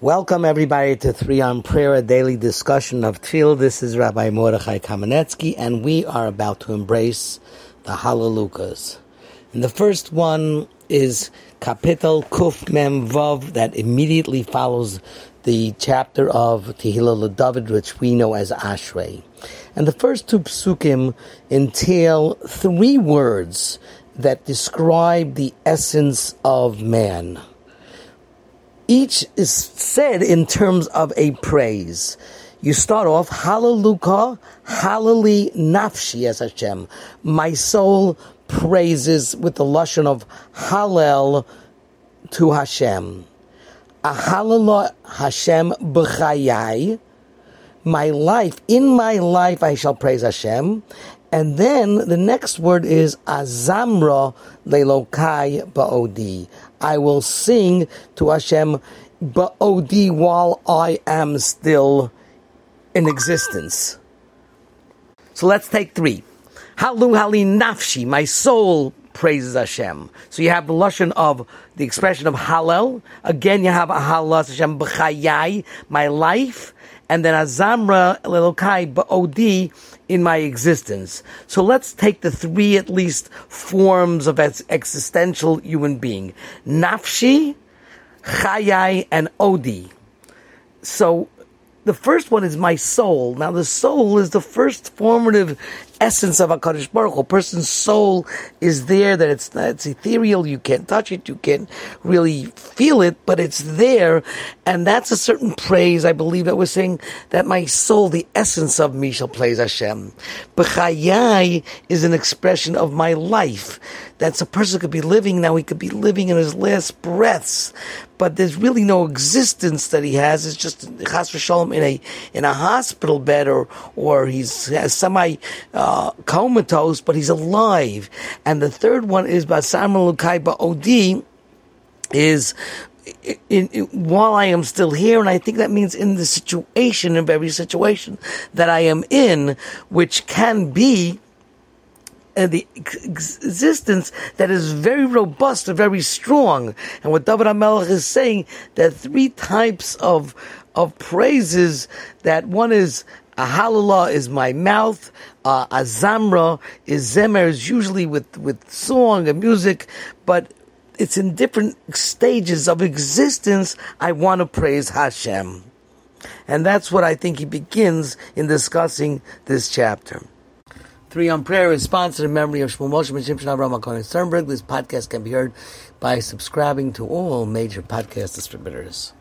Welcome everybody to 3 on Prayer, a daily discussion of Tfillah. This is Rabbi Mordechai Kamenetsky, and we are about to embrace the Hallelukas. And the first one is Kapital Kuf Mem Vav, that immediately follows the chapter of Tehillah LeDavid, which we know as Ashrei. And the first two psukim entail 3 words that describe the essence of man. Each is said in terms of a praise. You start off, Halleluka, Halleli Nafshi as Hashem. My soul praises with the Lushan of Hallel to Hashem. Ahalas Hashem Bechayai. In my life I shall praise Hashem. And then the next word is Azamra Leilokai Baodi. I will sing to Hashem Baodi while I am still in existence. So let's take 3. Hallelujah, Nafshi, my soul praises Hashem. So you have the Lushan of the expression of Hallel. Again, you have Ahalas Hashem B'chayai, my life. And then Azamra Leilokai Ba'odi, in my existence. So let's take the 3 at least forms of existential human being. Nafshi, Chayai, and Odi. So the first one is my soul. Now the soul is the first formative essence of HaKadosh Baruch Hu. A person's soul is there, that it's ethereal, you can't touch it, you can't really feel it, but it's there, and that's a certain praise, I believe, that we're saying that my soul, the essence of me, shall praise Hashem. Bechayai is an expression of my life. That's a person could be living, now he could be living in his last breaths, but there's really no existence that he has. It's just Chas Rosholim in a hospital bed, or he's comatose, but he's alive. And the third one is Basamra Lukai Baodi, is while I am still here, and I think that means in the situation, in every situation that I am in, which can be the existence that is very robust and very strong. And what David HaMelech is saying, there are 3 types of praises. That one is Ahalallah is my mouth. Azamra is zemer, is usually with song and music, but it's in different stages of existence. I want to praise Hashem. And that's what I think he begins in discussing this chapter. 3 on Prayer is sponsored in memory of Shmuel Moshe, Mishim Abraham Ramakon, and Sternberg. This podcast can be heard by subscribing to all major podcast distributors.